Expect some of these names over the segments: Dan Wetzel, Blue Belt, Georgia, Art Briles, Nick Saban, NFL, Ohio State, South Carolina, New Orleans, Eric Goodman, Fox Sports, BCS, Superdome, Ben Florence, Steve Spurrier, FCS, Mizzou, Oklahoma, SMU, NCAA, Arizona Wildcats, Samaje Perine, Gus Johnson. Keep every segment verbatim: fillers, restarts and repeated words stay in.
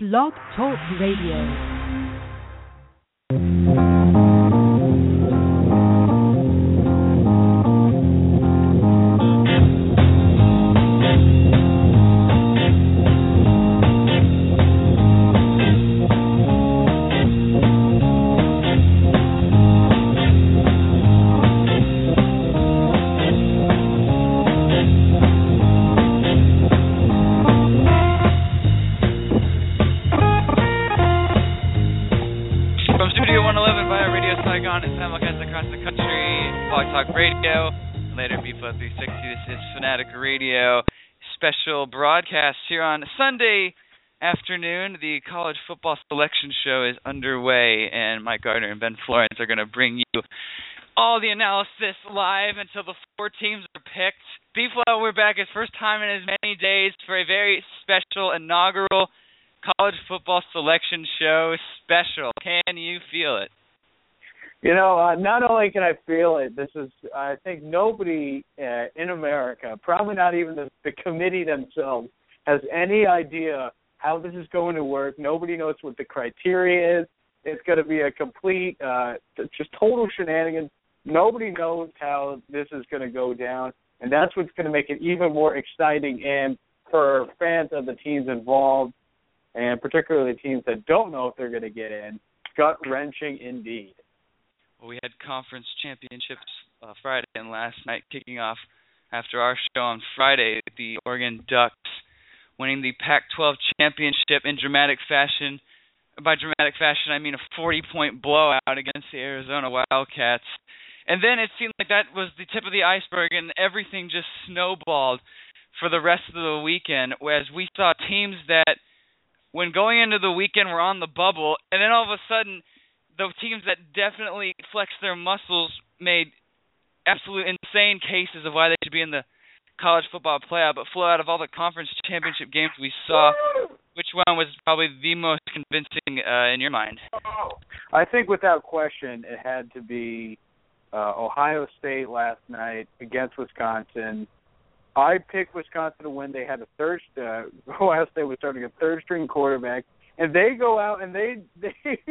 Blog Talk Radio. Special broadcast here on Sunday afternoon. The college football selection show is underway, and Mike Gardner and Ben Florence are going to bring you all the analysis live until the four teams are picked. B-Flow, we're back. It's first time in as many days for a very special inaugural college football selection show special. Can you feel it? You know, uh, not only can I feel it, this is, I think nobody uh, in America, probably not even the, the committee themselves, has any idea how this is going to work. Nobody knows what the criteria is. It's going to be a complete, uh, just total shenanigans. Nobody knows how this is going to go down, and that's what's going to make it even more exciting and for fans of the teams involved, and particularly teams that don't know if they're going to get in. Gut-wrenching indeed. Well, we had conference championships uh, Friday and last night, kicking off after our show on Friday. The Oregon Ducks winning the Pac twelve championship in dramatic fashion. By dramatic fashion, I mean a forty-point blowout against the Arizona Wildcats. And then it seemed like that was the tip of the iceberg, and everything just snowballed for the rest of the weekend, as we saw teams that, when going into the weekend, were on the bubble, and then all of a sudden the teams that definitely flexed their muscles made absolute insane cases of why they should be in the college football playoff. But Flo, out of all the conference championship games we saw, which one was probably the most convincing uh, in your mind? I think without question it had to be uh, Ohio State last night against Wisconsin. I picked Wisconsin to win. They had a third uh, – Ohio State was starting a third-string quarterback. And they go out and they they –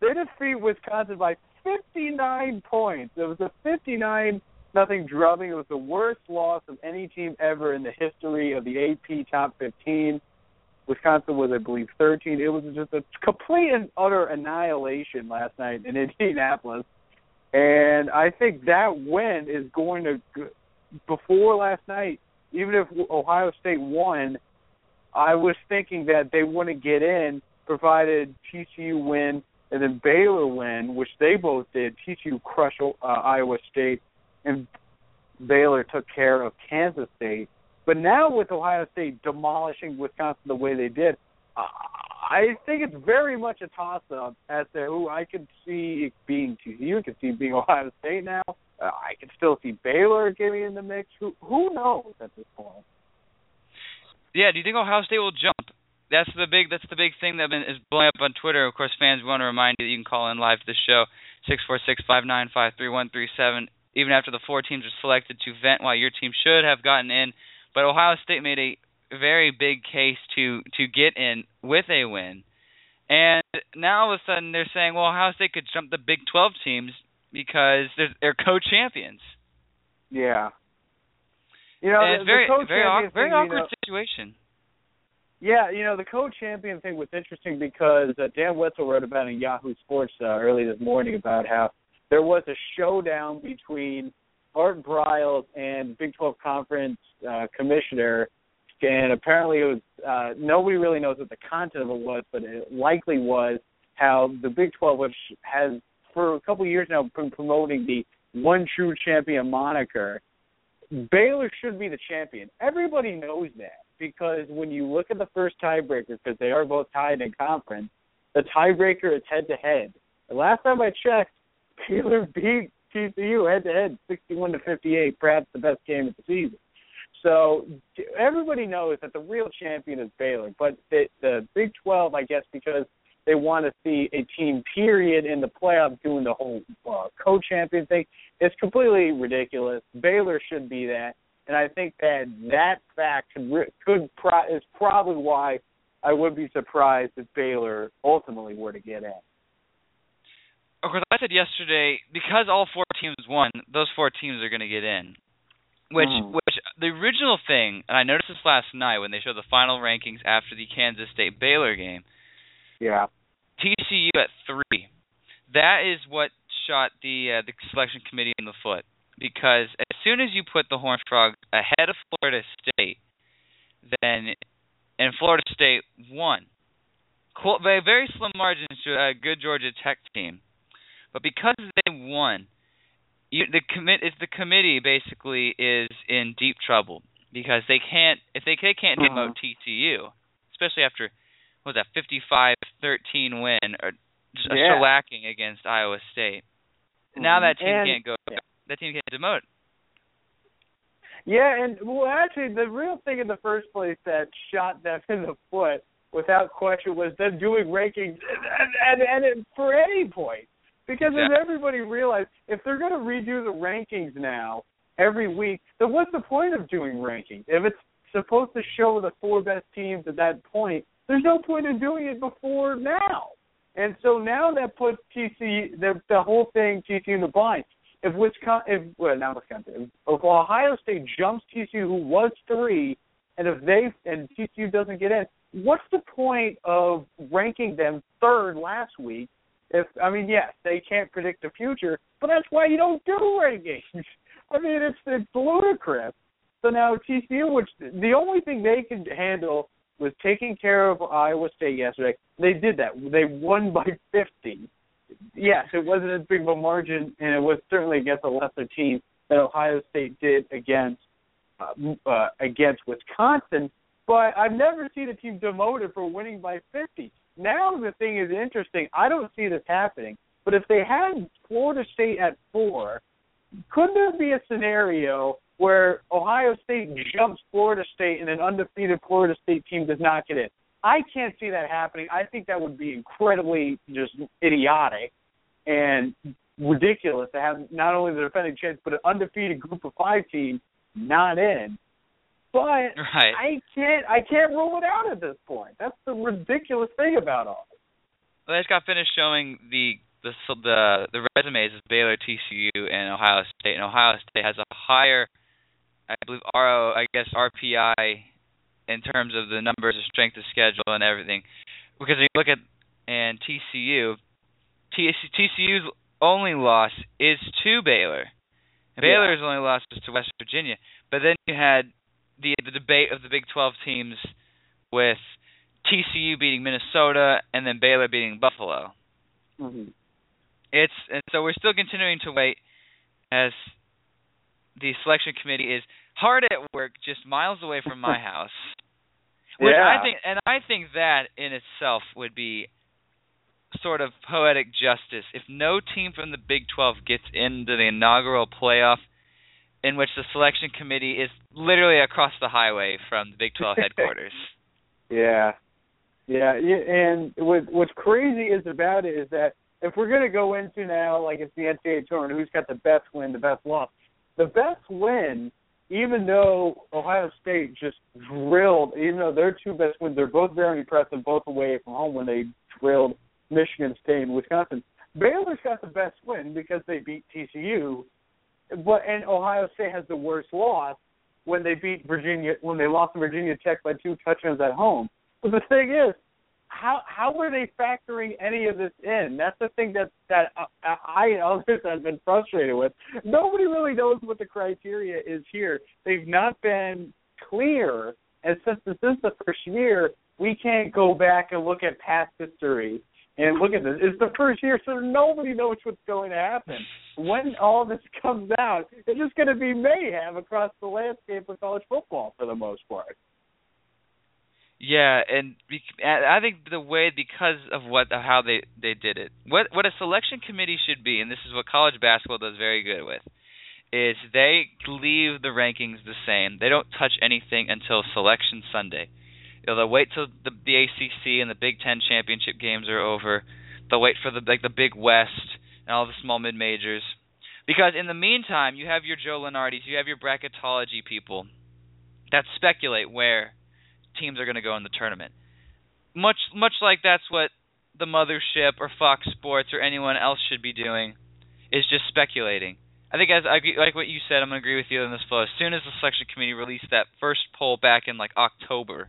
they defeat Wisconsin by fifty-nine points. It was a fifty-nine nothing drubbing. It was the worst loss of any team ever in the history of the A P Top fifteen. Wisconsin was, I believe, thirteen. It was just a complete and utter annihilation last night in Indianapolis. And I think that win is going to, before last night, even if Ohio State won, I was thinking that they wouldn't get in, provided T C U win. And then Baylor win, which they both did. T C U crushed uh, Iowa State, and Baylor took care of Kansas State. But now with Ohio State demolishing Wisconsin the way they did, I think it's very much a toss-up as to who I could see it being T C U. I could see it being Ohio State now. Uh, I could still see Baylor getting in the mix. Who, who knows at this point? Yeah, do you think Ohio State will jump? That's the big That's the big thing that been, is blowing up on Twitter. Of course, fans, we want to remind you that you can call in live to the show, six four six, five nine five, three one three seven, even after the four teams are selected, to vent why your team should have gotten in. But Ohio State made a very big case to, to get in with a win. And now all of a sudden they're saying, well, Ohio State could jump the Big twelve teams because they're, they're co-champions. Yeah. You know, and it's very, very, awkward, very awkward situation. Yeah, you know, the co-champion thing was interesting because uh, Dan Wetzel wrote about it in Yahoo Sports uh, early this morning about how there was a showdown between Art Briles and Big twelve Conference uh, Commissioner, and apparently it was uh, nobody really knows what the content of it was, but it likely was how the Big twelve, which has for a couple of years now been promoting the one true champion moniker, Baylor should be the champion. Everybody knows that. Because when you look at the first tiebreaker, because they are both tied in conference, the tiebreaker is head-to-head. The last time I checked, Baylor beat T C U head-to-head, sixty-one to fifty-eight, perhaps the best game of the season. So everybody knows that the real champion is Baylor. But the, the Big twelve, I guess, because they want to see a team, period, in the playoffs doing the whole uh, co-champion thing, it's completely ridiculous. Baylor should be that. And I think that that fact could, could pro, is probably why I would be surprised if Baylor ultimately were to get in. Of course, I said yesterday, because all four teams won, those four teams are going to get in. Which, mm. which the original thing, and I noticed this last night when they showed the final rankings after the Kansas State Baylor game. Yeah. T C U at three. That is what shot the uh, the selection committee in the foot, because as soon as you put the Horned Frogs ahead of Florida State, then and Florida State won, cool, by a very slim margin to a good Georgia Tech team, but because they won, you, the commit it's the committee basically is in deep trouble, because they can't if they they can't demote T C U, especially after what was that fifty-five thirteen win or just yeah. shellacking against Iowa State. Now that team and, can't go. Yeah. That team can't demote. Yeah, and well, actually, the real thing in the first place that shot them in the foot, without question, was them doing rankings, and, and, and it, for any point, because yeah. as everybody realized, if they're going to redo the rankings now every week, then what's the point of doing rankings? If it's supposed to show the four best teams at that point, there's no point in doing it before now. And so now that puts T C the, the whole thing T C in the bind. If Wisconsin, if, well, not Wisconsin, if Ohio State jumps T C U, who was three, and if they and T C U doesn't get in, what's the point of ranking them third last week? If I mean, yes, they can't predict the future, but that's why you don't do rankings. I mean, it's it's ludicrous. So now T C U, which the only thing they can handle was taking care of Iowa State yesterday. They did that. They won by fifty. Yes, it wasn't as big of a margin, and it was certainly against a lesser team that Ohio State did against uh, uh, against Wisconsin. But I've never seen a team demoted for winning by fifty. Now the thing is interesting. I don't see this happening. But if they had Florida State at four, could there be a scenario where Ohio State jumps Florida State and an undefeated Florida State team does not get in? I can't see that happening. I think that would be incredibly just idiotic and ridiculous to have not only the defending champs but an undefeated group of five team not in. But right. I can't I can't rule it out at this point. That's the ridiculous thing about all this. Well, I just got finished showing the the the, the resumes of Baylor, T C U, and Ohio State. And Ohio State has a higher I believe R O, I guess R P I in terms of the numbers, the strength of schedule, and everything. Because if you look at and T C U, T C U's only loss is to Baylor. Yeah. Baylor's only loss was to West Virginia. But then you had the the debate of the Big twelve teams with T C U beating Minnesota and then Baylor beating Buffalo. Mm-hmm. It's and so we're still continuing to wait as the selection committee is hard at work, just miles away from my house. Which yeah. I think, and I think that in itself would be sort of poetic justice. If no team from the Big twelve gets into the inaugural playoff, in which the selection committee is literally across the highway from the Big twelve headquarters. yeah. yeah, and what's crazy is about it is that if we're going to go into now, like it's the N C double A tournament, who's got the best win, the best loss? The best win, even though Ohio State just drilled, even though their two best wins, they're both very impressive, both away from home when they drilled Michigan State and Wisconsin. Baylor's got the best win because they beat T C U, but and Ohio State has the worst loss when they beat Virginia when they lost to Virginia Tech by two touchdowns at home. But the thing is, how how are they factoring any of this in? That's the thing that, that I and others have been frustrated with. Nobody really knows what the criteria is here. They've not been clear. And since this is the first year, we can't go back and look at past history and look at this. It's the first year, so nobody knows what's going to happen. When all this comes out, it's just going to be mayhem across the landscape of college football for the most part. Yeah, and I think the way because of what how they, they did it, what what a selection committee should be, and this is what college basketball does very good with, is they leave the rankings the same. They don't touch anything until Selection Sunday. You know, they'll wait till the, the A C C and the Big Ten championship games are over. They'll wait for the like the Big West and all the small mid majors, because in the meantime you have your Joe Lunardis, you have your bracketology people that speculate where teams are going to go in the tournament. much much like that's what the mothership or Fox Sports or anyone else should be doing, is just speculating. I think, as I agree, like what you said, I'm going to agree with you on this flow. As soon as the selection committee released that first poll back in like October,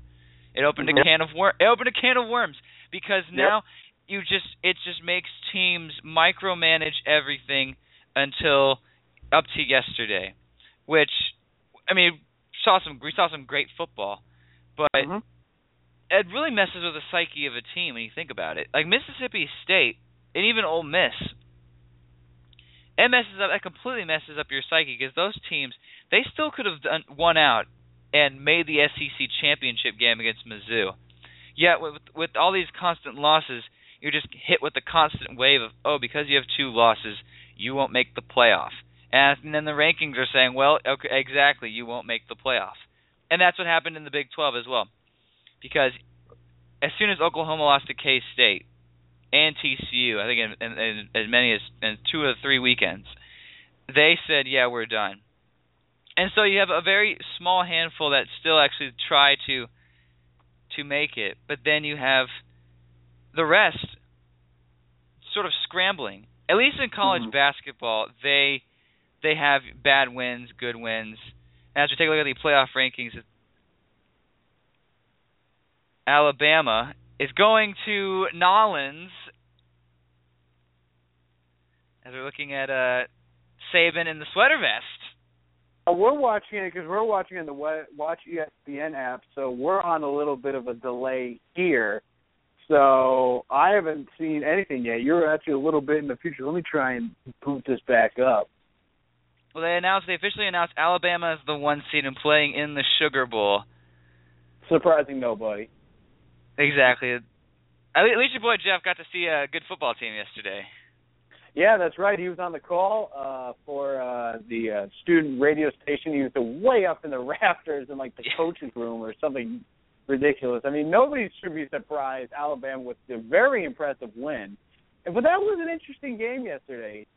it opened a can of wor- it opened a can of worms because now yep. you just it just makes teams micromanage everything until up to yesterday, which I mean saw some we saw some great football, but mm-hmm. it really messes with the psyche of a team when you think about it. Like Mississippi State and even Ole Miss. It messes up. It completely messes up your psyche because those teams, they still could have done, won out and made the S E C championship game against Mizzou. Yet with, with all these constant losses, you're just hit with the constant wave of, oh, because you have two losses, you won't make the playoff. And, and then the rankings are saying, well, okay, exactly, you won't make the playoff. And that's what happened in the Big twelve as well. Because as soon as Oklahoma lost to K-State, and T C U, I think in, in, in as many as in two or three weekends, they said, yeah, we're done. And so you have a very small handful that still actually try to to make it, but then you have the rest sort of scrambling. At least in college mm-hmm. basketball, they they have bad wins, good wins. And as we take a look at the playoff rankings, Alabama is going to Nollins as we're looking at uh, Saban in the sweater vest. Uh, we're watching it because we're watching on the Watch E S P N app, so we're on a little bit of a delay here. So I haven't seen anything yet. You're actually a little bit in the future. Let me try and boot this back up. Well, they announced they officially announced Alabama as the one seed and playing in the Sugar Bowl. Surprising nobody. Exactly. At least your boy Jeff got to see a good football team yesterday. Yeah, that's right. He was on the call uh, for uh, the uh, student radio station. He was way up in the rafters in, like, the coach's room or something ridiculous. I mean, nobody should be surprised. Alabama with a very impressive win. But that was an interesting game yesterday.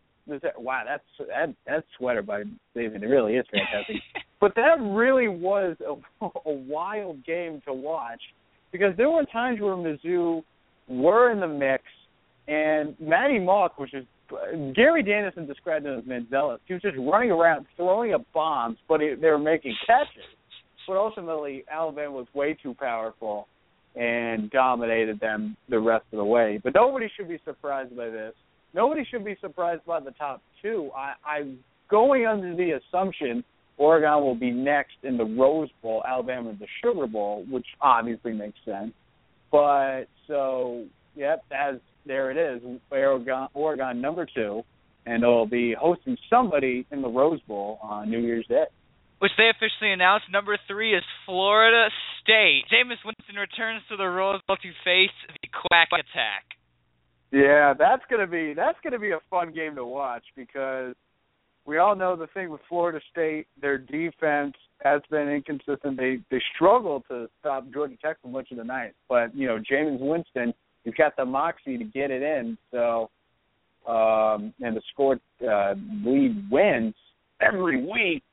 Wow, that's, that, that sweater by David, it really is fantastic. But that really was a, a wild game to watch. Because there were times where Mizzou were in the mix, and Matty Mock, which is – Gary Danielson described him as Mandelas. He was just running around, throwing up bombs, but it, they were making catches. But ultimately, Alabama was way too powerful and dominated them the rest of the way. But nobody should be surprised by this. Nobody should be surprised by the top two. I, I'm going under the assumption – Oregon will be next in the Rose Bowl, Alabama in the Sugar Bowl, which obviously makes sense. But so, yep, as there it is, Oregon, Oregon number two, and they'll be hosting somebody in the Rose Bowl on New Year's Day. Which they officially announced number three is Florida State. Jameis Winston returns to the Rose Bowl to face the Quack Attack. Yeah, that's gonna be that's gonna be a fun game to watch because. We all know the thing with Florida State, their defense has been inconsistent. They they struggle to stop Georgia Tech for much of the night. But, you know, Jameis Winston, he's got the moxie to get it in. So, um, and the score uh, lead wins every week.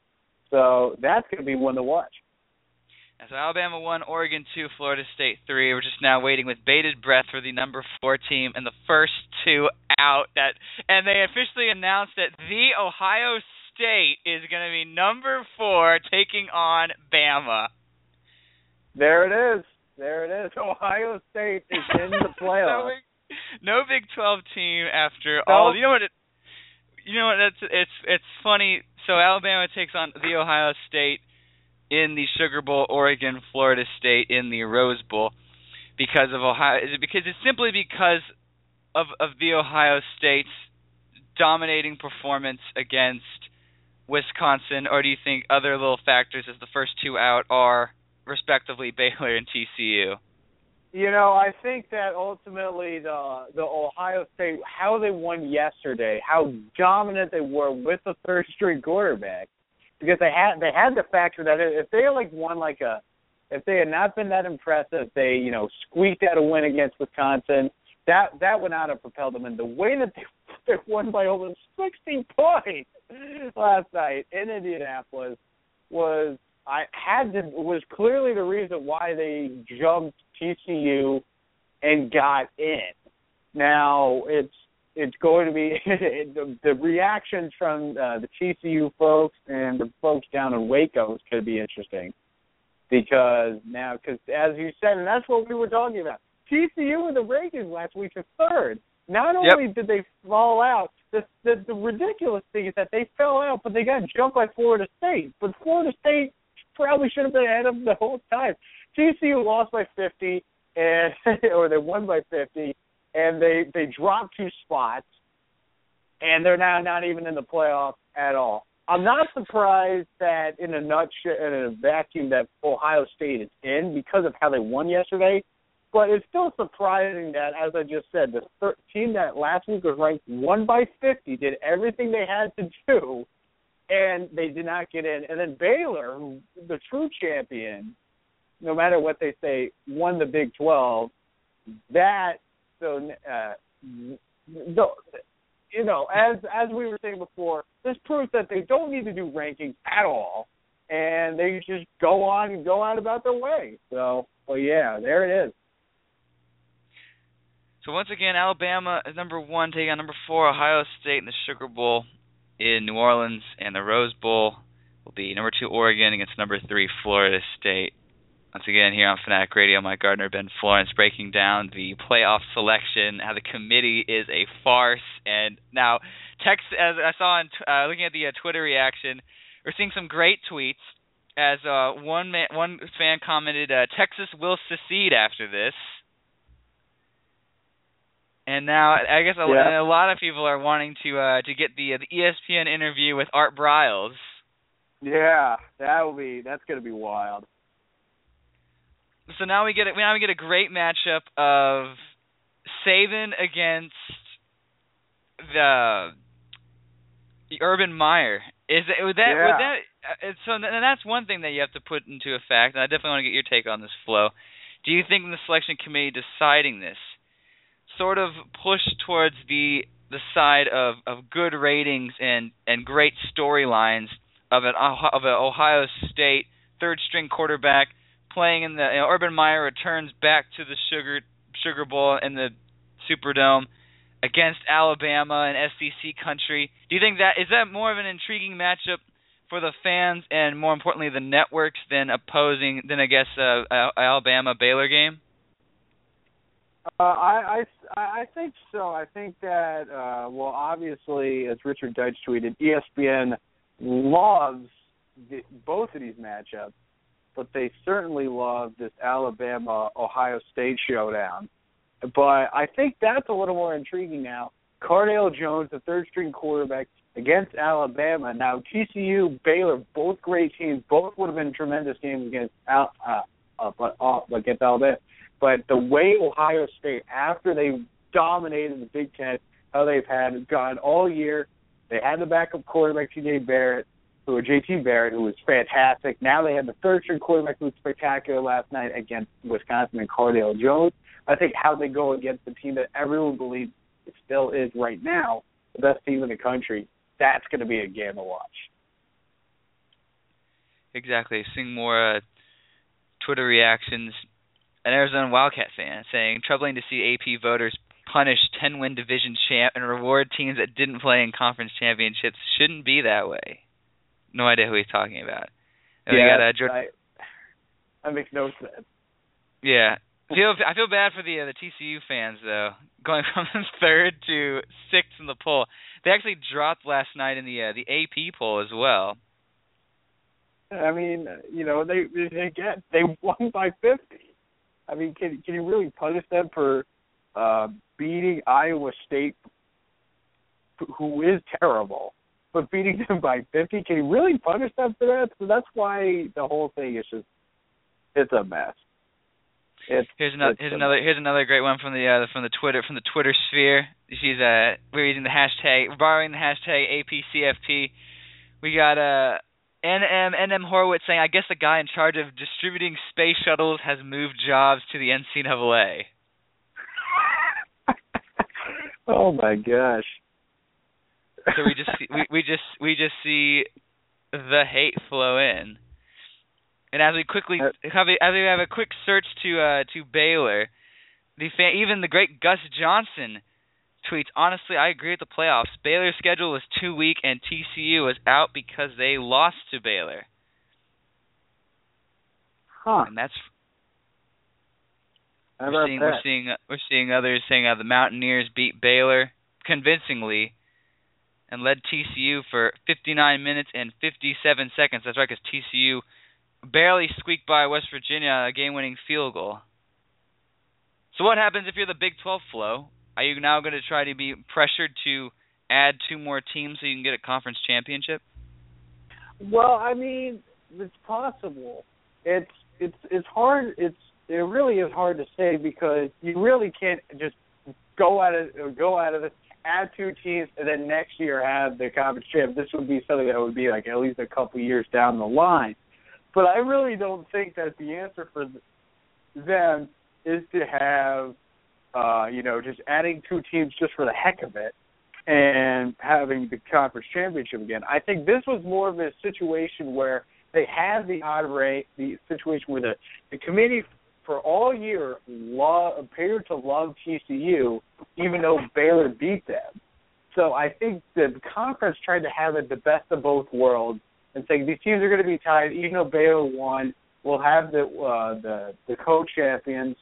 So that's going to be one to watch. So Alabama one, Oregon two, Florida State three. We're just now waiting with bated breath for the number four team and the first two out. That and they officially announced that the Ohio State is going to be number four, taking on Bama. There it is. There it is. Ohio State is in the playoffs. No Big twelve team after so, all. You know what? It, you know what? That's it's it's funny. So Alabama takes on the Ohio State. In the Sugar Bowl, Oregon, Florida State, in the Rose Bowl, because of Ohio, is it because it's simply because of of the Ohio State's dominating performance against Wisconsin, or do you think other little factors, as the first two out are respectively Baylor and T C U? You know, I think that ultimately the the Ohio State, how they won yesterday, how dominant they were with the third string quarterback. Because they had they had the factor that if they had like won like a if they had not been that impressive, they you know squeaked out a win against Wisconsin, that that would not have propelled them. And the way that they, they won by over sixty points last night in Indianapolis was I had to was clearly the reason why they jumped T C U and got in. Now, it's it's going to be the, the reactions from uh, the T C U folks and the folks down in Waco is going to be interesting because now, because as you said, and that's what we were talking about, T C U and the Ravens last week are third. Not only yep. did they fall out, the, the the ridiculous thing is that they fell out, but they got jumped by Florida State. But Florida State probably should have been ahead of them the whole time. T C U lost by fifty, and or they won by fifty, and they, they dropped two spots, and they're now not even in the playoffs at all. I'm not surprised that in a nutshell, in a vacuum, that Ohio State is in because of how they won yesterday. But it's still surprising that, as I just said, the thir- team that last week was ranked one by fifty did everything they had to do, and they did not get in. And then Baylor, who, the true champion, no matter what they say, won the Big twelve. That, so, uh, you know, as as we were saying before, this proves that they don't need to do rankings at all, and they just go on and go on about their way. So, well, yeah, there it is. So once again, Alabama is number one, taking on number four, Ohio State in the Sugar Bowl in New Orleans, and the Rose Bowl will be number two, Oregon, against number three, Florida State. Once again, here on Fanatic Radio, Mike Gardner, Ben Florence, breaking down the playoff selection, how the committee is a farce. And now, text, as I saw on uh, looking at the uh, Twitter reaction, we're seeing some great tweets. As uh, one man, one fan commented, uh, Texas will secede after this. And now I guess a, yeah. a lot of people are wanting to uh, to get the uh, the E S P N interview with Art Briles. Yeah, that'll be that's going to be wild. So now we get a, now we get a great matchup of Saban against the the Urban Meyer. Is that would that, yeah. would that it's, so? And that's one thing that you have to put into effect. And I definitely want to get your take on this, Flo. Do you think the selection committee deciding this sort of push towards the the side of, of good ratings and, and great storylines of an of an Ohio State third string quarterback playing in the you know, Urban Meyer returns back to the Sugar Sugar Bowl in the Superdome against Alabama and S E C country? Do you think that is that more of an intriguing matchup for the fans and more importantly the networks than opposing than I guess uh, Alabama Baylor game? Uh, I, I, I think so. I think that, uh, well, obviously, as Richard Deitch tweeted, E S P N loves the, both of these matchups, but they certainly love this Alabama-Ohio State showdown. But I think that's a little more intriguing now. Cardale Jones, the third-string quarterback, against Alabama. Now, T C U, Baylor, both great teams, both would have been tremendous games against, Al- uh, uh, but, uh, against Alabama. But the way Ohio State, after they dominated the Big Ten, how they've had gone all year, they had the backup quarterback, T J Barrett, who or J T Barrett, who was fantastic. Now they had the third-string quarterback who was spectacular last night against Wisconsin and Cardale Jones. I think how they go against the team that everyone believes it still is right now, the best team in the country, that's going to be a game to watch. Exactly. Seeing more uh, Twitter reactions. An Arizona Wildcat fan saying, troubling to see A P voters punish ten-win division champ and reward teams that didn't play in conference championships. Shouldn't be that way. No idea who he's talking about. And yeah, got, uh, Jordan... I, that makes no sense. Yeah. I feel, I feel bad for the uh, the T C U fans, though, going from third to sixth in the poll. They actually dropped last night in the uh, the A P poll as well. I mean, you know, they they get they won by fifty. I mean, can can you really punish them for uh, beating Iowa State, who is terrible, but beating them by fifty? Can you really punish them for that? So that's why the whole thing is just it's a mess. It's, here's another here's another here's another great one from the uh, from the Twitter from the Twitter sphere. She's uh we're using the hashtag we're borrowing the hashtag A P C F P. We got a. Uh, N M Horowitz saying, I guess the guy in charge of distributing space shuttles has moved jobs to the N C A A. Oh my gosh! So we just see, we, we just we just see the hate flow in, and as we quickly have a, as we have a quick search to uh, to Baylor, The fan, even the great Gus Johnson tweets, honestly, I agree with the playoffs. Baylor's schedule was too weak, and T C U was out because they lost to Baylor. Huh. And that's we're seeing, that? we're seeing we're seeing others saying how the Mountaineers beat Baylor convincingly and led T C U for fifty-nine minutes and fifty-seven seconds. That's right, because T C U barely squeaked by West Virginia a game-winning field goal. So what happens if you're the Big twelve, Flo? Are you now going to try to be pressured to add two more teams so you can get a conference championship? Well, I mean, it's possible. It's it's it's hard. It's it really is hard to say because you really can't just go out of go out of this, add two teams, and then next year have the conference champ. This would be something that would be like at least a couple years down the line. But I really don't think that the answer for them is to have, uh, you know, just adding two teams just for the heck of it and having the conference championship again. I think this was more of a situation where they had the odd rate, the situation where the, the committee for all year lo- appeared to love T C U, even though Baylor beat them. So I think the conference tried to have it the best of both worlds and saying these teams are going to be tied, even though Baylor won, we'll have the uh, the, the co-champions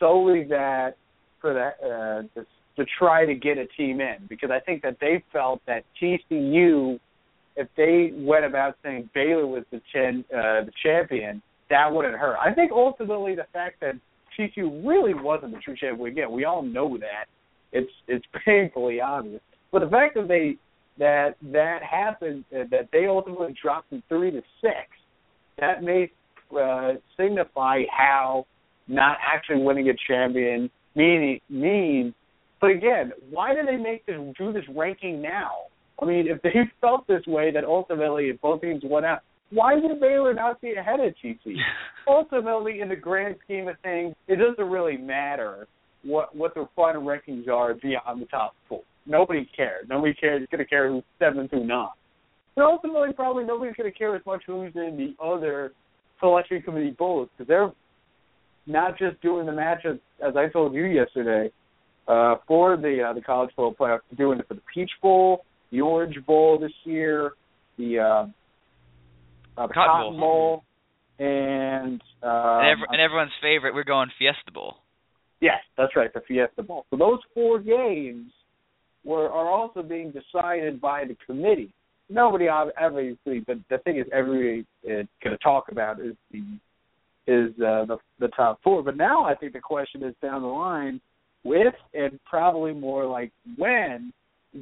solely that for that uh, to, to try to get a team in, because I think that they felt that T C U, if they went about saying Baylor was the ch- uh, the champion, that wouldn't hurt. I think ultimately the fact that T C U really wasn't the true champion, again, we all know that. It's it's painfully obvious. But the fact that they that that happened, uh, that they ultimately dropped from three to six, that may uh, signify how not actually winning a champion mean, means. But again, why do they make this do this ranking now? I mean, if they felt this way, that ultimately if both teams went out, why would Baylor not be ahead of T C U? Ultimately, in the grand scheme of things, it doesn't really matter what what their final rankings are beyond the top four. Nobody cares. Nobody cares. It's going to care who's seven through nine. And ultimately, probably nobody's going to care as much who's in the other selection committee bowls, because they're not just doing the matchups, as I told you yesterday, uh, for the uh, the college football playoff. They're doing it for the Peach Bowl, the Orange Bowl this year, the, uh, uh, the Cotton, Cotton Bowl, Bowl and, um, and, every, and everyone's favorite, we're going Fiesta Bowl. Yes, that's right, the Fiesta Bowl. So those four games were are also being decided by the committee. Nobody obviously, but the thing is, everybody is going to talk about is the is uh, the the top four. But now I think the question is down the line, with and probably more like when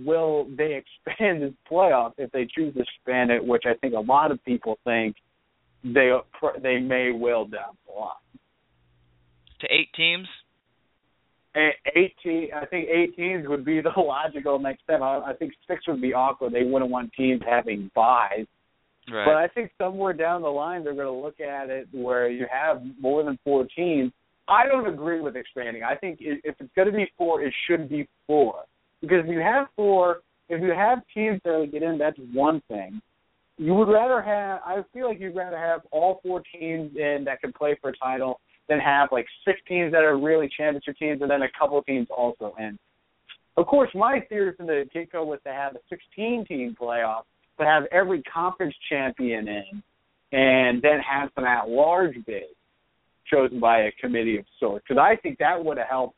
will they expand this playoff if they choose to expand it, which I think a lot of people think they they may will down the line. To eight teams. Eighteen, I think eight teams would be the logical next step. I, I think six would be awkward. They wouldn't want teams having buys. Right. But I think somewhere down the line they're going to look at it where you have more than four teams. I don't agree with expanding. I think if it's going to be four, it should be four. Because if you have four, if you have teams that get in, that's one thing. You would rather have – I feel like you'd rather have all four teams in that can play for a title then have like six teams that are really championship teams, and then a couple of teams also in. Of course, my theory from the get-go was to have a sixteen-team playoff, but have every conference champion in, and then have some at-large bids chosen by a committee of sorts. Because I think that would have helped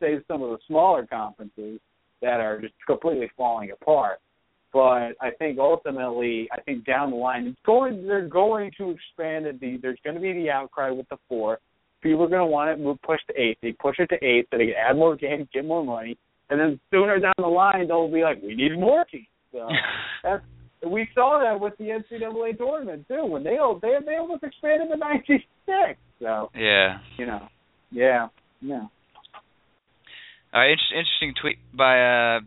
save some of the smaller conferences that are just completely falling apart. But I think ultimately, I think down the line, it's going. They're going to expand it. The, there's going to be the outcry with the four. People are going to want it move, push to eight. They push it to eight so they can add more games, get more money. And then sooner down the line, they'll be like, we need more teams. So that's, we saw that with the N C double A tournament, too, when they they, they almost expanded to ninety-six. So, yeah. You know, yeah, yeah. All right, inter- interesting tweet by uh,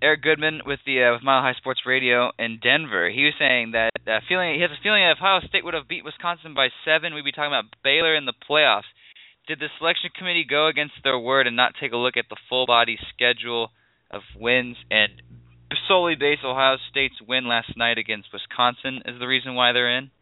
Eric Goodman with the uh, with Mile High Sports Radio in Denver. He was saying that uh, feeling he has a feeling that if Ohio State would have beat Wisconsin by seven, we'd be talking about Baylor in the playoffs. Did the selection committee go against their word and not take a look at the full body schedule of wins and solely base Ohio State's win last night against Wisconsin is the reason why they're in?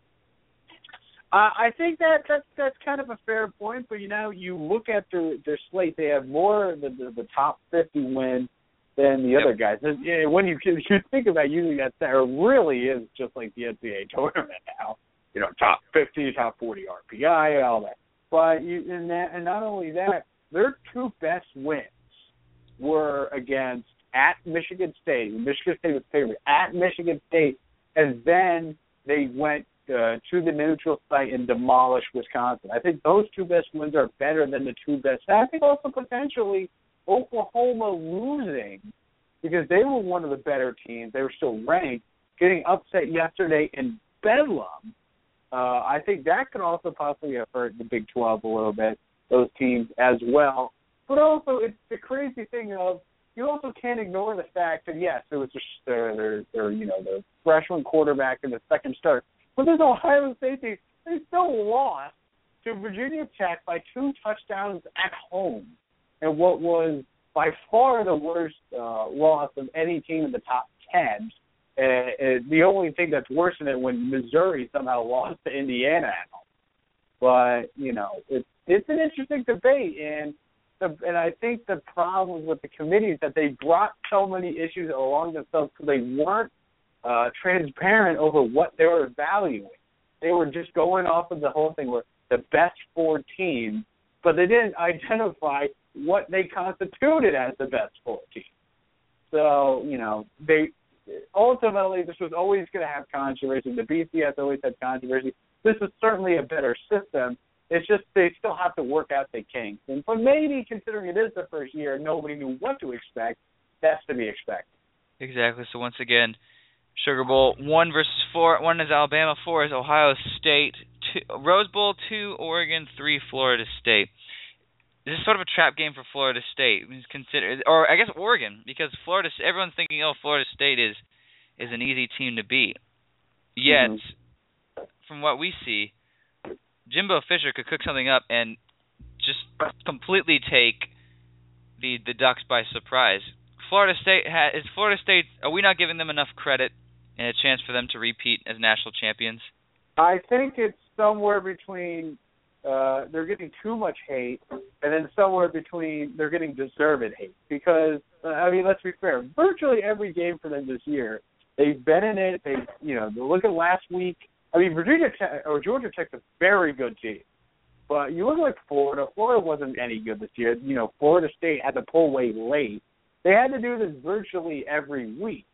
Uh, I think that that's, that's kind of a fair point, but, you know, you look at their, their slate, they have more the, the, the top fifty win than the yep. other guys. And, you know, when you, you think about using that, that really is just like the N C double A tournament now, you know, top fifty, top forty R P I, all that. But you, and, that, and not only that, their two best wins were against at Michigan State. Michigan State was favored at Michigan State, and then they went Uh, to the neutral site and demolish Wisconsin. I think those two best wins are better than the two best. I think also potentially Oklahoma losing because they were one of the better teams. They were still ranked, getting upset yesterday in Bedlam. Uh, I think that could also possibly hurt the Big twelve a little bit, those teams as well. But also it's the crazy thing of you also can't ignore the fact that, yes, it was just their, their, their you know, their freshman quarterback in the second start. But this Ohio State team, they still lost to Virginia Tech by two touchdowns at home in what was by far the worst uh, loss of any team in the top ten. And, and the only thing that's worse than it when Missouri somehow lost to Indiana at home. But, you know, it's, it's an interesting debate. And the, and I think the problem with the committee is that they brought so many issues along themselves because they weren't Uh, transparent over what they were valuing. They were just going off of the whole thing where the best four teams, but they didn't identify what they constituted as the best four teams. So, you know, they ultimately this was always going to have controversy. The B C S always had controversy. This is certainly a better system. It's just they still have to work out the kinks. And, but maybe considering it is the first year, nobody knew what to expect. That's to be expected. Exactly. So once again, Sugar Bowl one versus four. One is Alabama. Four is Ohio State. Two, Rose Bowl two, Oregon three, Florida State. This is sort of a trap game for Florida State. It's considered, or I guess Oregon, because Florida. Everyone's thinking, oh, Florida State is is an easy team to beat. Yet, mm-hmm. from what we see, Jimbo Fisher could cook something up and just completely take the the Ducks by surprise. Florida State ha- is Florida State. Are we not giving them enough credit and a chance for them to repeat as national champions? I think it's somewhere between uh, they're getting too much hate and then somewhere between they're getting deserved hate. Because, uh, I mean, let's be fair, virtually every game for them this year, they've been in it. They, you know, look at last week. I mean, Virginia Tech, or Georgia Tech's a very good team. But you look like Florida. Florida wasn't any good this year. You know, Florida State had to pull away late. They had to do this virtually every week.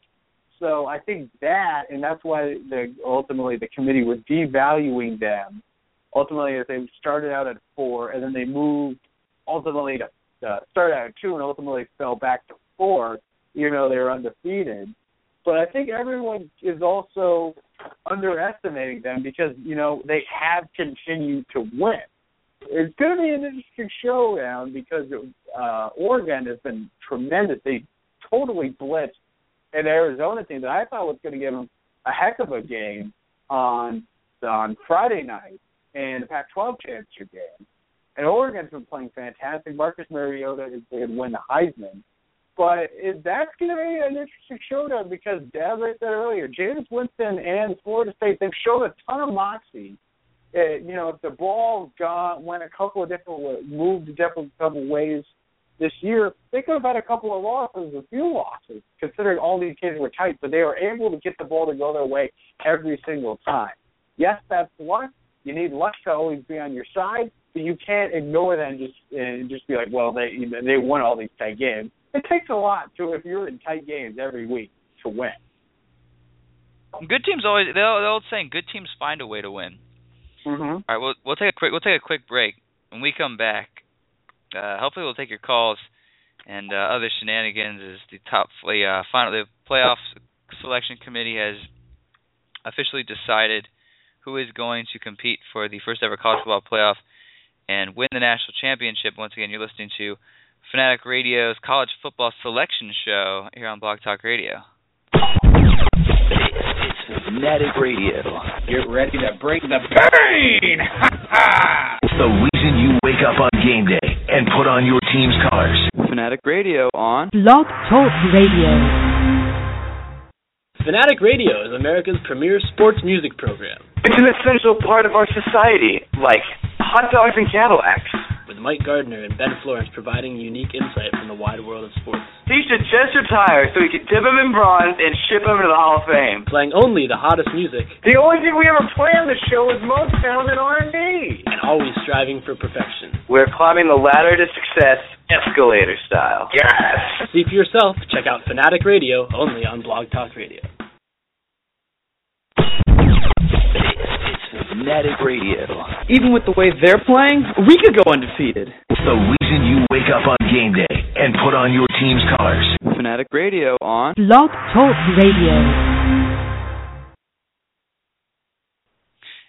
So I think that, and that's why the, ultimately the committee was devaluing them. Ultimately, as they started out at four, and then they moved ultimately to uh, start out at two, and ultimately fell back to four, even though they were undefeated. But I think everyone is also underestimating them because, you know, they have continued to win. It's going to be an interesting showdown because uh, Oregon has been tremendous. They totally blitzed an Arizona team that I thought was going to give them a heck of a game on on Friday night and the Pac twelve championship game. And Oregon's been playing fantastic. Marcus Mariota is going to win the Heisman. But it, that's going to be an interesting showdown because, as I said earlier, Jameis Winston and Florida State, they've shown a ton of moxie. It, you know, if the ball got, went a couple of different moved a different couple of ways this year, they could have had a couple of losses, a few losses, considering all these kids were tight, but they were able to get the ball to go their way every single time. Yes, that's luck. You need luck to always be on your side, but you can't ignore that and just and just be like, well, they you know, they won all these tight games. It takes a lot to if you're in tight games every week to win. Good teams always. The old saying, good teams find a way to win. Mm-hmm. All right, we'll, we'll take a quick we'll take a quick break. When we come back, uh, hopefully we'll take your calls and uh, other shenanigans as the top uh, final the playoff selection committee has officially decided who is going to compete for the first ever college football playoff and win the national championship. Once again, you're listening to Fanatic Radio's College Football Selection Show here on Blog Talk Radio. Fanatic Radio. Get ready to break the pain! It's the reason you wake up on game day and put on your team's colors. Fanatic Radio on Blog Talk Radio. Fanatic Radio is America's premier sports music program. It's an essential part of our society, like hot dogs and Cadillacs. With Mike Gardner and Ben Florence providing unique insight from the wide world of sports. He should just retire so we can tip him in bronze and ship him to the Hall of Fame. Playing only the hottest music. The only thing we ever play on the show is Motown and R and B. And always striving for perfection. We're climbing the ladder to success, escalator style. Yes! See for yourself. Check out Fanatic Radio only on Blog Talk Radio. Fanatic Radio. Even with the way they're playing, we could go undefeated. The reason you wake up on game day and put on your team's colors. Fanatic Radio on Blog Talk Radio.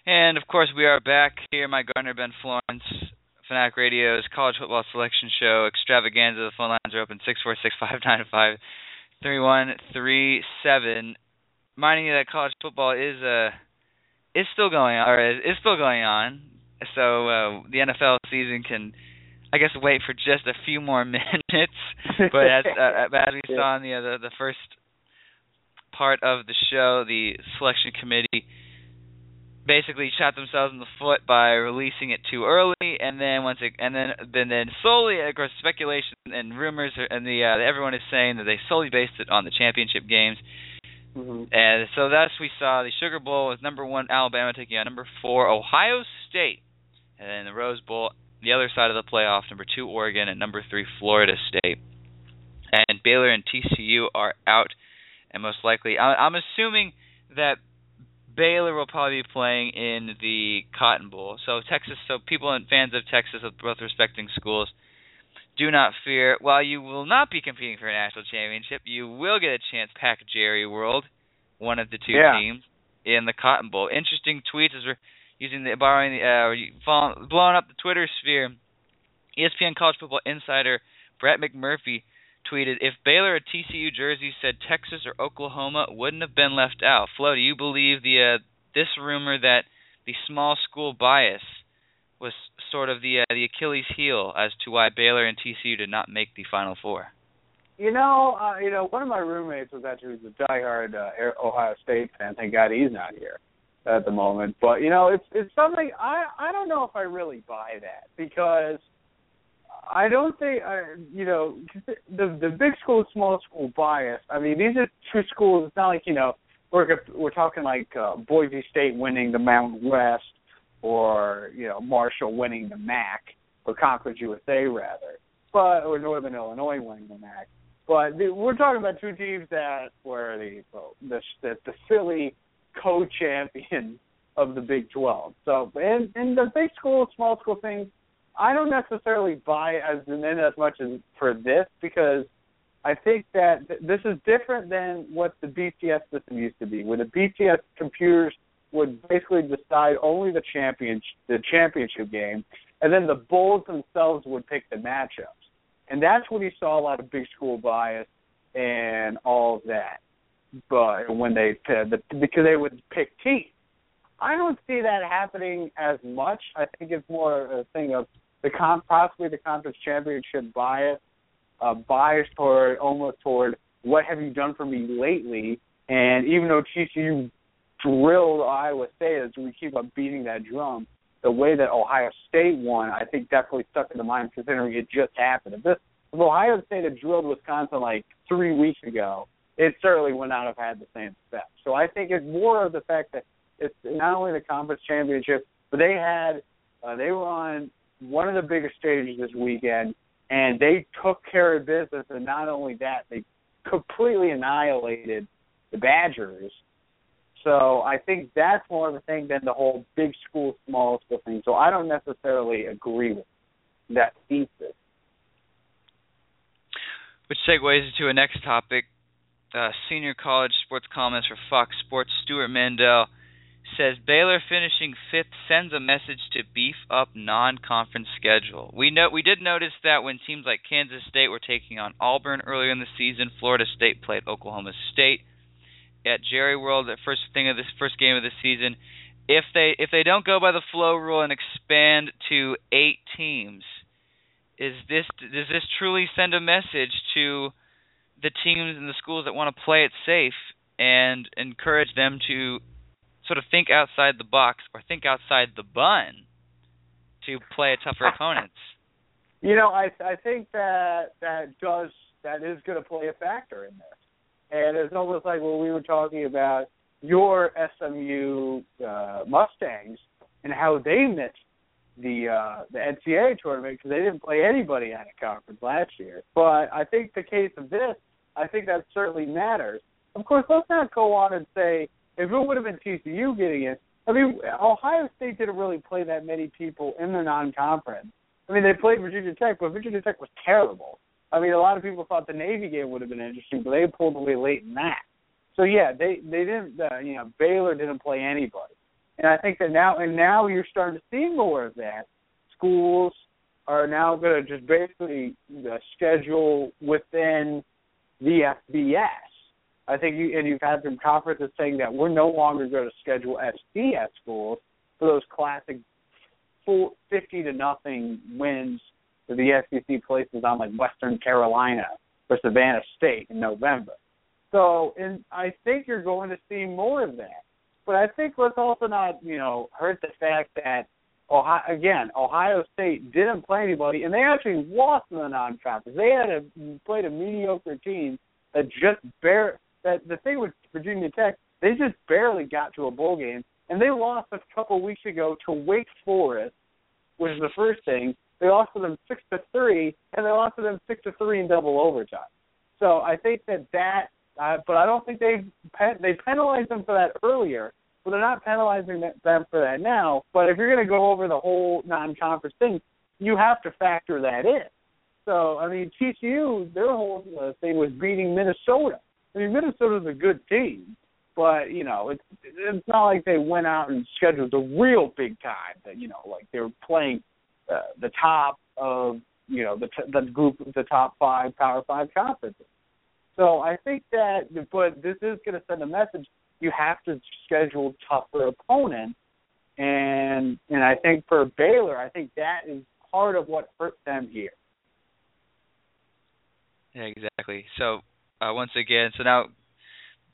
And of course, we are back here. Mike Gardner, Ben Florence, Fanatic Radio's college football selection show extravaganza. The phone lines are open six four six, five nine five, three one three seven. Reminding you that college football is a uh, It's still going on, or it's still going on, so uh, the N F L season can, I guess, wait for just a few more minutes. But as, uh, as we saw in the, uh, the first part of the show, the selection committee basically shot themselves in the foot by releasing it too early, and then once it, and then then, then solely, of course, speculation and rumors, are, and the uh, everyone is saying that they solely based it on the championship games. Mm-hmm. And so thus we saw the Sugar Bowl with number one Alabama taking on number four Ohio State, and then the Rose Bowl, the other side of the playoff, number two Oregon and number three Florida State, and Baylor and T C U are out, and most likely I'm assuming that Baylor will probably be playing in the Cotton Bowl. So Texas, so people and fans of Texas of both respecting schools, do not fear. While you will not be competing for a national championship, you will get a chance. Pack Jerry World, one of the two yeah. teams in the Cotton Bowl. Interesting tweets as we're using the borrowing the uh, blowing up the Twitter sphere. E S P N College Football Insider Brett McMurphy tweeted: "If Baylor or T C U jersey said Texas or Oklahoma, wouldn't have been left out." Flo, do you believe the uh, this rumor that the small school bias was sort of the uh, the Achilles heel as to why Baylor and T C U did not make the Final Four? You know, uh, you know, one of my roommates was actually a diehard uh, Ohio State fan. Thank God he's not here at the moment. But you know, it's it's something I, I don't know if I really buy that, because I don't think I, you know the the big school small school bias. I mean, these are two schools. It's not like you know we're we're talking like uh, Boise State winning the Mountain West, or, you know, Marshall winning the M A C, or Conference U S A, rather, but or Northern Illinois winning the M A C. But the, we're talking about two teams that were the, the the the silly co-champions of the Big twelve. So, and, and the big school, small school thing, I don't necessarily buy as in as much as for this, because I think that th- this is different than what the B C S system used to be, where the B C S computers would basically decide only the champion, the championship game, and then the bowls themselves would pick the matchups. And that's when you saw a lot of big school bias and all of that, but when they because they would pick teams. I don't see that happening as much. I think it's more a thing of the possibly the conference championship bias, uh, bias toward almost toward what have you done for me lately, and even though T C U drilled Iowa State, as we keep on beating that drum, the way that Ohio State won, I think definitely stuck in the mind, considering it just happened. If, this, if Ohio State had drilled Wisconsin like three weeks ago, it certainly would not have had the same effect. So I think it's more of the fact that it's not only the conference championship, but they had uh, they were on one of the biggest stages this weekend, and they took care of business. And not only that, they completely annihilated the Badgers. So I think that's more of a thing than the whole big school, small school thing. So I don't necessarily agree with that thesis. Which segues to a next topic. Uh, senior college sports columnist for Fox Sports, Stuart Mandel, says Baylor finishing fifth sends a message to beef up non-conference schedule. We know we did notice that when teams like Kansas State were taking on Auburn earlier in the season, Florida State played Oklahoma State at Jerry World, the first thing of this first game of the season. If they if they don't go by the flow rule and expand to eight teams, is this does this truly send a message to the teams and the schools that want to play it safe and encourage them to sort of think outside the box or think outside the bun to play tougher opponents? You know, I I think that that does that is going to play a factor in this. And it's almost like when we were talking about your S M U uh, Mustangs and how they missed the uh, the N C A A tournament because they didn't play anybody at a conference last year. But I think the case of this, I think that certainly matters. Of course, let's not go on and say, if it would have been T C U getting it, I mean, Ohio State didn't really play that many people in the non-conference. I mean, they played Virginia Tech, but Virginia Tech was terrible. I mean, a lot of people thought the Navy game would have been interesting, but they pulled away late in that. So, yeah, they, they didn't, uh, you know, Baylor didn't play anybody. And I think that now, and now you're starting to see more of that. Schools are now going to just basically uh, schedule within the F B S. I think you, and you've had some conferences saying that we're no longer going to schedule F C S schools for those classic full fifty to nothing wins that the S E C places on, like Western Carolina or Savannah State in November. So, and I think you're going to see more of that. But I think let's also not, you know, hurt the fact that, Ohio, again, Ohio State didn't play anybody, and they actually lost in the non-conference. They had a, played a mediocre team that just barely. That the thing with Virginia Tech, they just barely got to a bowl game, and they lost a couple weeks ago to Wake Forest, which is the first thing. They lost to them six to three, and they lost to them six to three in double overtime. So I think that that, uh, but I don't think they they penalized them for that earlier. But they're not penalizing them for that now. But if you're going to go over the whole non-conference thing, you have to factor that in. So I mean, T C U, their whole uh, thing was beating Minnesota. I mean, Minnesota's a good team, but, you know, it's it's not like they went out and scheduled the real big time. That, you know, like they were playing uh, the top of, you know, the t- the group, the top five Power Five conferences. So I think that, but this is going to send a message. You have to schedule tougher opponents, and and I think for Baylor, I think that is part of what hurt them here. Yeah, exactly. So. Uh, once again, so now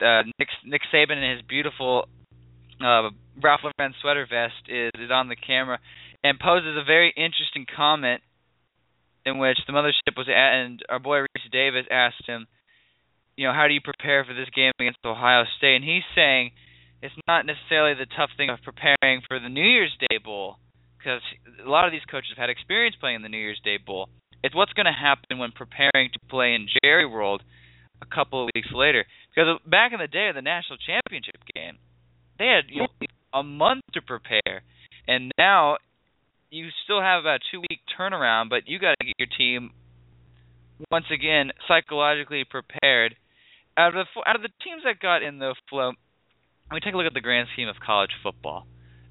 uh, Nick, Nick Saban in his beautiful uh, Ralph Lauren sweater vest is, is on the camera and poses a very interesting comment in which the mothership was at, and our boy Reese Davis asked him, you know, how do you prepare for this game against Ohio State? And he's saying it's not necessarily the tough thing of preparing for the New Year's Day Bowl, because a lot of these coaches have had experience playing in the New Year's Day Bowl. It's what's going to happen when preparing to play in Jerry World a couple of weeks later. Because back in the day of the national championship game, they had, you know, a month to prepare. And now you still have about a two-week turnaround, but you got to get your team, once again, psychologically prepared. Out of, the, out of the teams that got in the flow, we take a look at the grand scheme of college football.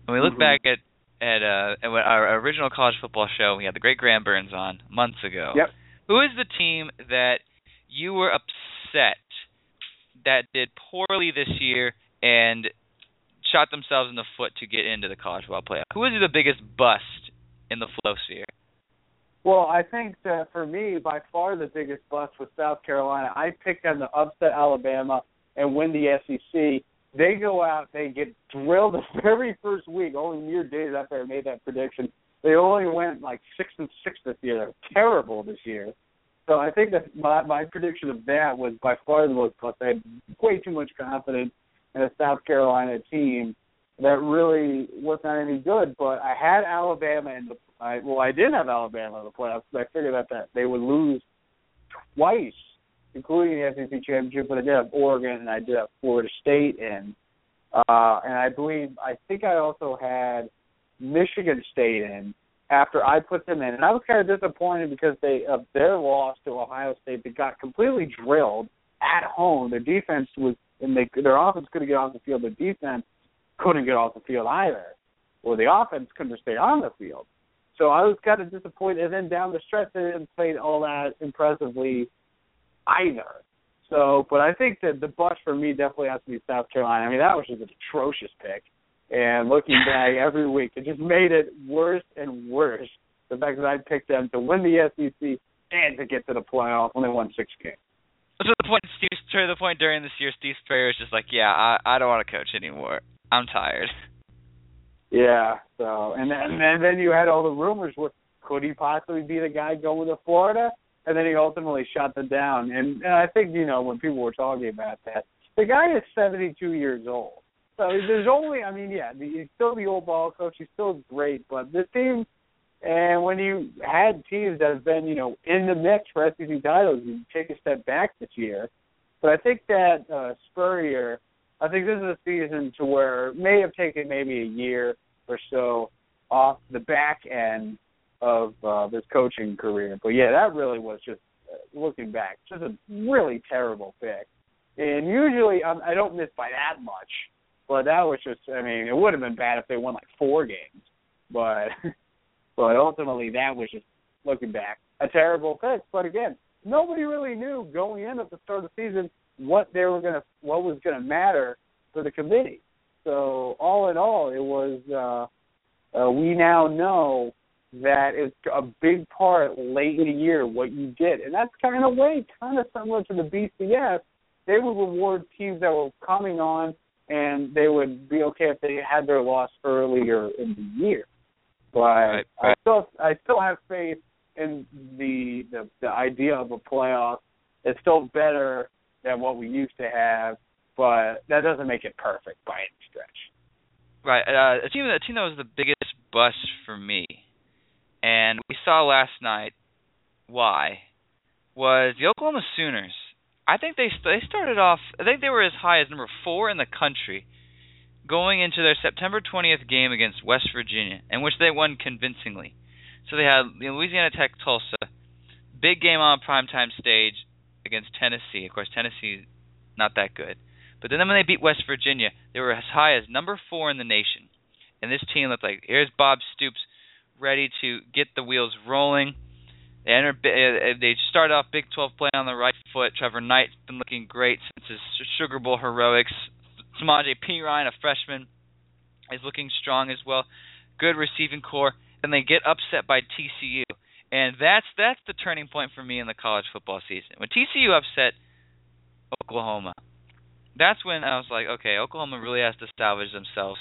And we look mm-hmm. back at, at, uh, at our original college football show. We had the great Graham Burns on months ago. Yep. Who is the team that you were upset that did poorly this year and shot themselves in the foot to get into the college football playoff? Who was the biggest bust in the flow sphere? Well, I think that for me, by far the biggest bust was South Carolina. I picked them to upset Alabama and win the S E C. They go out, they get drilled the very first week, only mere days after I made that prediction. They only went like six and six this year. They were terrible this year. So I think that my, my prediction of that was by far the most plus. I had way too much confidence in a South Carolina team that really was not any good. But I had Alabama in the I, – well, I did have Alabama in the playoffs because I figured out that they would lose twice, including the S E C championship. But I did have Oregon, and I did have Florida State in. Uh, and I believe – I think I also had Michigan State in. After I put them in, and I was kind of disappointed because they of their loss to Ohio State, they got completely drilled at home. Their defense was, and they, their offense couldn't get off the field. Their defense couldn't get off the field either, or the offense couldn't stay on the field. So I was kind of disappointed. And then down the stretch, they didn't play all that impressively either. So, but I think that the bust for me definitely has to be South Carolina. I mean, that was just an atrocious pick. And looking back every week, it just made it worse and worse. The fact that I picked them to win the S E C and to get to the playoff when they won six games. So the point, Steve, to the point during this year, Steve Spurrier was just like, yeah, I, I don't want to coach anymore. I'm tired. Yeah. So and then and then you had all the rumors with could he possibly be the guy going to Florida, and then he ultimately shut them down. And, and I think you know when people were talking about that, the guy is seventy-two years old. So there's only, I mean, yeah, he's still the old ball coach. He's still great, but the team, and when you had teams that have been, you know, in the mix for S E C titles, you take a step back this year. But I think that uh, Spurrier, I think this is a season to where may have taken maybe a year or so off the back end of uh, this coaching career. But, yeah, that really was just, uh, looking back, just a really terrible pick. And usually um, I don't miss by that much. But that was just, I mean, it would have been bad if they won like four games. But but ultimately that was just, looking back, a terrible pick. But, again, nobody really knew going in at the start of the season what they were gonna, what was gonna matter for the committee. So all in all, it was. Uh, uh, we now know that it's a big part late in the year what you did, and that's kind of way kind of similar to the B C S. They would reward teams that were coming on, and they would be okay if they had their loss earlier in the year. But right, right. I still, I still have faith in the, the the idea of a playoff. It's still better than what we used to have, but that doesn't make it perfect by any stretch. Right. Uh, a team, a team that was the biggest bust for me, and we saw last night why, was the Oklahoma Sooners. I think they they started off, I think they were as high as number four in the country going into their September twentieth game against West Virginia, in which they won convincingly. So they had Louisiana Tech, Tulsa, big game on a primetime stage, against Tennessee. Of course, Tennessee's not that good. But then when they beat West Virginia, they were as high as number four in the nation. And this team looked like, here's Bob Stoops ready to get the wheels rolling. They enter, they start off Big twelve play on the right foot. Trevor Knight's been looking great since his Sugar Bowl heroics. Samaje Perine, a freshman, is looking strong as well. Good receiving core. And they get upset by T C U. And that's that's the turning point for me in the college football season. When T C U upset Oklahoma, that's when I was like, okay, Oklahoma really has to salvage themselves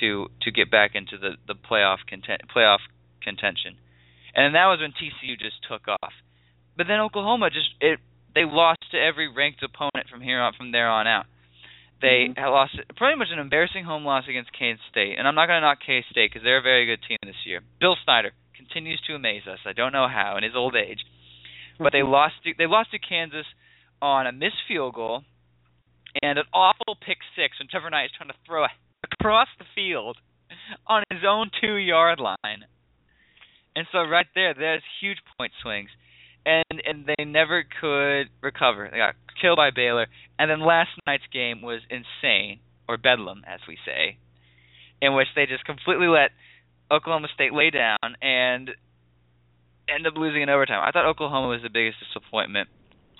to to get back into the, the playoff content, playoff contention. And that was when T C U just took off. But then Oklahoma just it they lost to every ranked opponent from here on from there on out. They mm-hmm. lost pretty much an embarrassing home loss against Kansas State. And I'm not going to knock Kansas State because they're a very good team this year. Bill Snyder continues to amaze us. I don't know how in his old age, but they lost. To, they lost to Kansas on a missed field goal and an awful pick six when Trevor Knight is trying to throw across the field on his own two yard line. And so right there, there's huge point swings, and and they never could recover. They got killed by Baylor, and then last night's game was insane, or Bedlam, as we say, in which they just completely let Oklahoma State lay down and end up losing in overtime. I thought Oklahoma was the biggest disappointment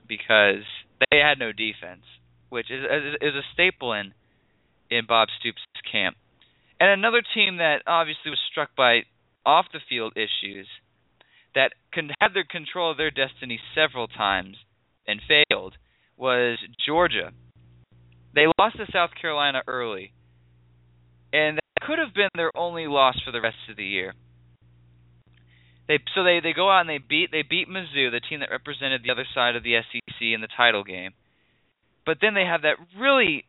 because they had no defense, which is, is a staple in in Bob Stoops' camp. And another team that obviously was struck by off-the-field issues that can, had their control of their destiny several times and failed was Georgia. They lost to South Carolina early, and could have been their only loss for the rest of the year. They so they, they go out and they beat they beat Mizzou, the team that represented the other side of the S E C in the title game. But then they have that really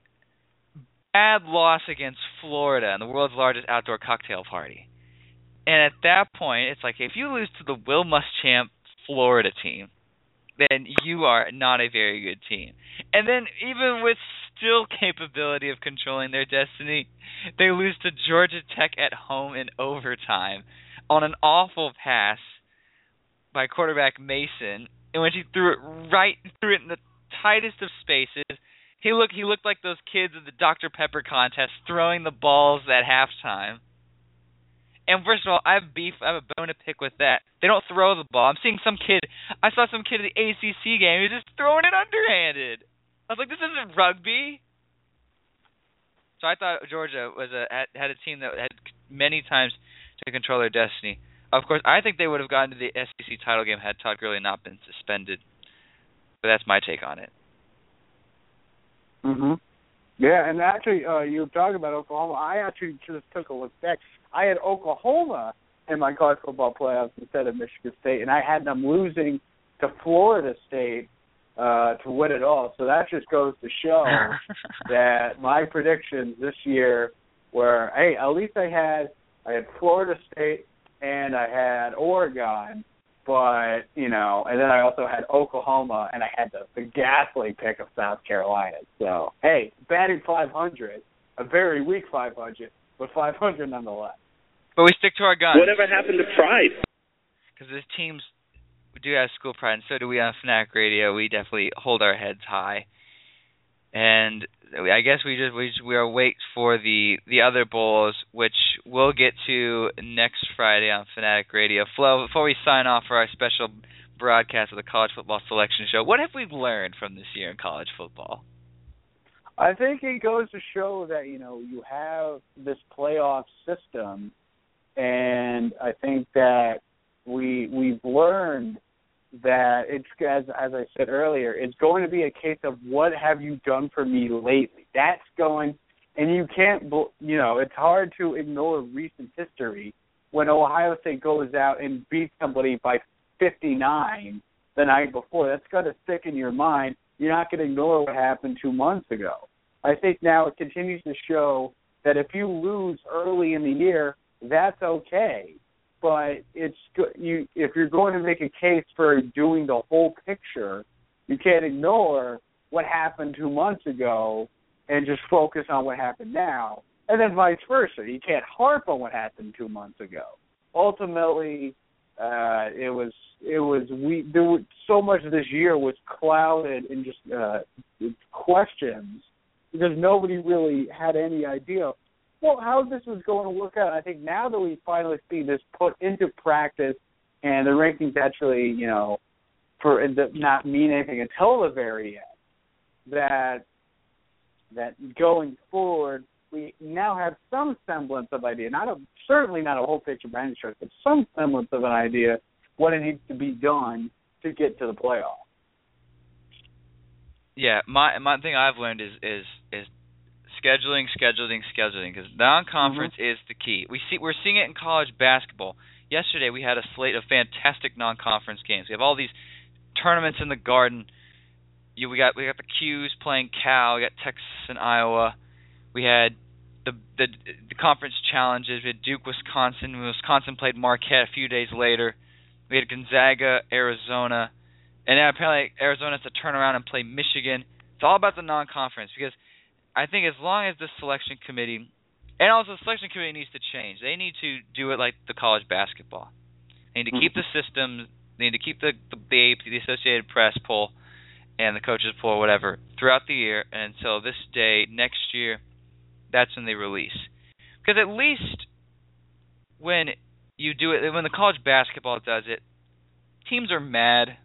bad loss against Florida in the world's largest outdoor cocktail party. And at that point, it's like if you lose to the Will Muschamp Florida team, then you are not a very good team. And then even with still capability of controlling their destiny, they lose to Georgia Tech at home in overtime on an awful pass by quarterback Mason, in which he threw it right through it in the tightest of spaces. He looked he looked like those kids at the Doctor Pepper contest throwing the balls at halftime. And first of all, I have beef, I have a bone to pick with that. They don't throw the ball. I'm seeing some kid, I saw some kid at the A C C game who's just throwing it underhanded. I was like, this isn't rugby. So I thought Georgia was a, had a team that had many times to control their destiny. Of course, I think they would have gotten to the S E C title game had Todd Gurley not been suspended. But that's my take on it. Mm-hmm. Yeah, and actually, uh, you were talking about Oklahoma. I actually just took a look back. I had Oklahoma in my college football playoffs instead of Michigan State, and I had them losing to Florida State uh, to win it all. So that just goes to show that my predictions this year were, hey, at least I had I had Florida State and I had Oregon, but, you know, and then I also had Oklahoma, and I had the, the ghastly pick of South Carolina. So, hey, batting five hundred, a very weak five hundred, but five hundred nonetheless. But we stick to our guns. Whatever happened to pride? Because this team's we do have school pride, and so do we on Fanatic Radio. We definitely hold our heads high. And I guess we just we, just, we are wait for the, the other bowls, which we'll get to next Friday on Fanatic Radio. Flo, before we sign off for our special broadcast of the College Football Selection Show, what have we learned from this year in college football? I think it goes to show that, you know, you have this playoff system, and I think that we we've learned that it's, as, as I said earlier, it's going to be a case of what have you done for me lately. That's going, and you can't, you know, it's hard to ignore recent history. When Ohio State goes out and beats somebody by fifty-nine the night before, that's going to stick in your mind. You're not going to ignore what happened two months ago. I think now it continues to show that if you lose early in the year, that's okay. But it's you if you're going to make a case for doing the whole picture, you can't ignore what happened two months ago and just focus on what happened now, and then vice versa. You can't harp on what happened two months ago. Ultimately, uh, it was it was we there was, so much of this year was clouded in just uh, questions because nobody really had any idea. Well, how this was going to work out, I think now that we finally see this put into practice and the rankings actually, you know, for not mean anything until the very end, that that going forward we now have some semblance of idea, not a, certainly not a whole picture by any stretch, but some semblance of an idea what it needs to be done to get to the playoff. Yeah, my my thing I've learned is is is. Scheduling, scheduling, scheduling, because non-conference mm-hmm. is the key. We see, we're seeing it in college basketball. Yesterday we had a slate of fantastic non-conference games. We have all these tournaments in the Garden. You, we got we got the Qs playing Cal. We got Texas and Iowa. We had the the, the conference challenges. We had Duke, Wisconsin. Wisconsin played Marquette a few days later. We had Gonzaga, Arizona, and now apparently Arizona has to turn around and play Michigan. It's all about the non-conference because I think as long as the selection committee, and also the selection committee needs to change. They need to do it like the college basketball. They need to keep the systems. They need to keep the the, the, A P, the Associated Press poll and the coaches poll or whatever throughout the year. And until this day, next year, that's when they release. Because at least when you do it, when the college basketball does it, teams are mad,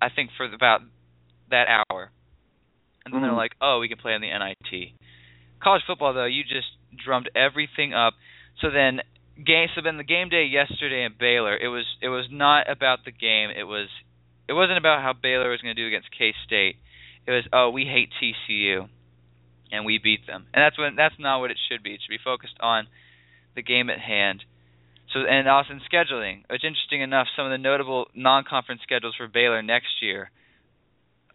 I think, for about that hour. And then they're like, oh, we can play on the N I T. College football, though, you just drummed everything up. So then, game. So then the game day yesterday at Baylor, it was it was not about the game. It was it wasn't about how Baylor was going to do against K-State. It was, oh, we hate T C U, and we beat them. And that's when that's not what it should be. It should be focused on the game at hand. So and also in scheduling, which interesting enough, some of the notable non-conference schedules for Baylor next year.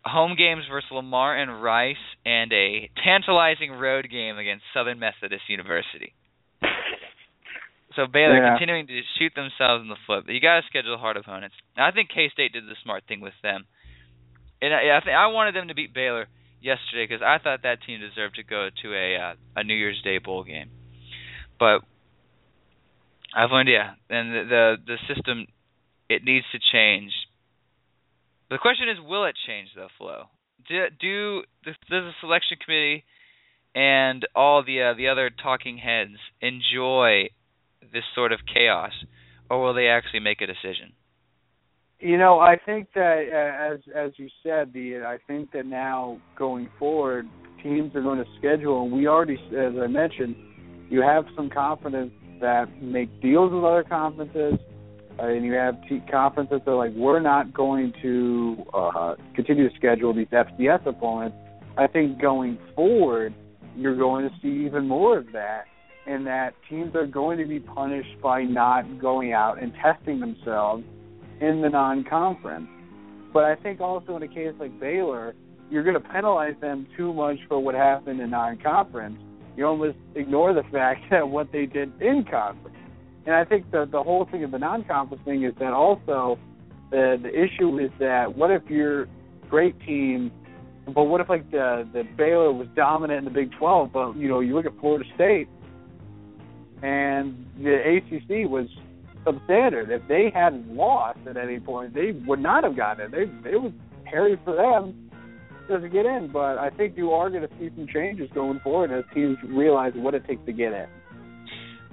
Home games versus Lamar and Rice, and a tantalizing road game against Southern Methodist University. So Baylor yeah. continuing to shoot themselves in the foot. But you got to schedule hard opponents. I think K-State did the smart thing with them, and I, I think I wanted them to beat Baylor yesterday because I thought that team deserved to go to a uh, a New Year's Day bowl game. But I've learned, yeah, and the the, the system it needs to change. The question is, will it change, though, Flo? Do, do does the selection committee and all the uh, the other talking heads enjoy this sort of chaos, or will they actually make a decision? You know, I think that uh, as as you said, the I think that now going forward, teams are going to schedule, and we already, as I mentioned, you have some conferences that make deals with other conferences. Uh, and you have t- conferences that are like, we're not going to uh, continue to schedule these F C S opponents. I think going forward, you're going to see even more of that, and that teams are going to be punished by not going out and testing themselves in the non-conference. But I think also in a case like Baylor, you're going to penalize them too much for what happened in non-conference. You almost ignore the fact that what they did in conference. And I think the the whole thing of the non-conference thing is that also the the issue is that what if you're great team, but what if like the the Baylor was dominant in the Big twelve, but you know you look at Florida State and the A C C was substandard. If they hadn't lost at any point, they would not have gotten it. They it was hairy for them to get in. But I think you are going to see some changes going forward as teams realize what it takes to get in.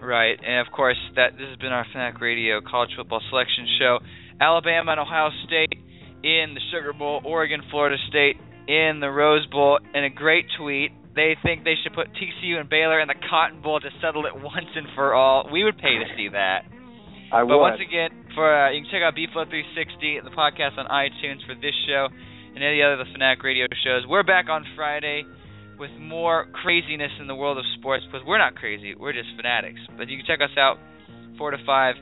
Right, and of course, that this has been our Fanatic Radio College Football Selection Show. Alabama and Ohio State in the Sugar Bowl, Oregon, Florida State in the Rose Bowl. And a great tweet, they think they should put T C U and Baylor in the Cotton Bowl to settle it once and for all. We would pay to see that. I would. But once again, for uh, you can check out B Flow three sixty, the podcast on iTunes for this show and any other of the Fanatic Radio shows. We're back on Friday with more craziness in the world of sports, because we're not crazy, we're just fanatics. But you can check us out four to five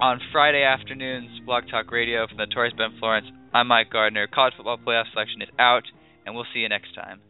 on Friday afternoons, Blog Talk Radio. From the Notorious Ben Florence, I'm Mike Gardner. College Football Playoff Selection is out, and we'll see you next time.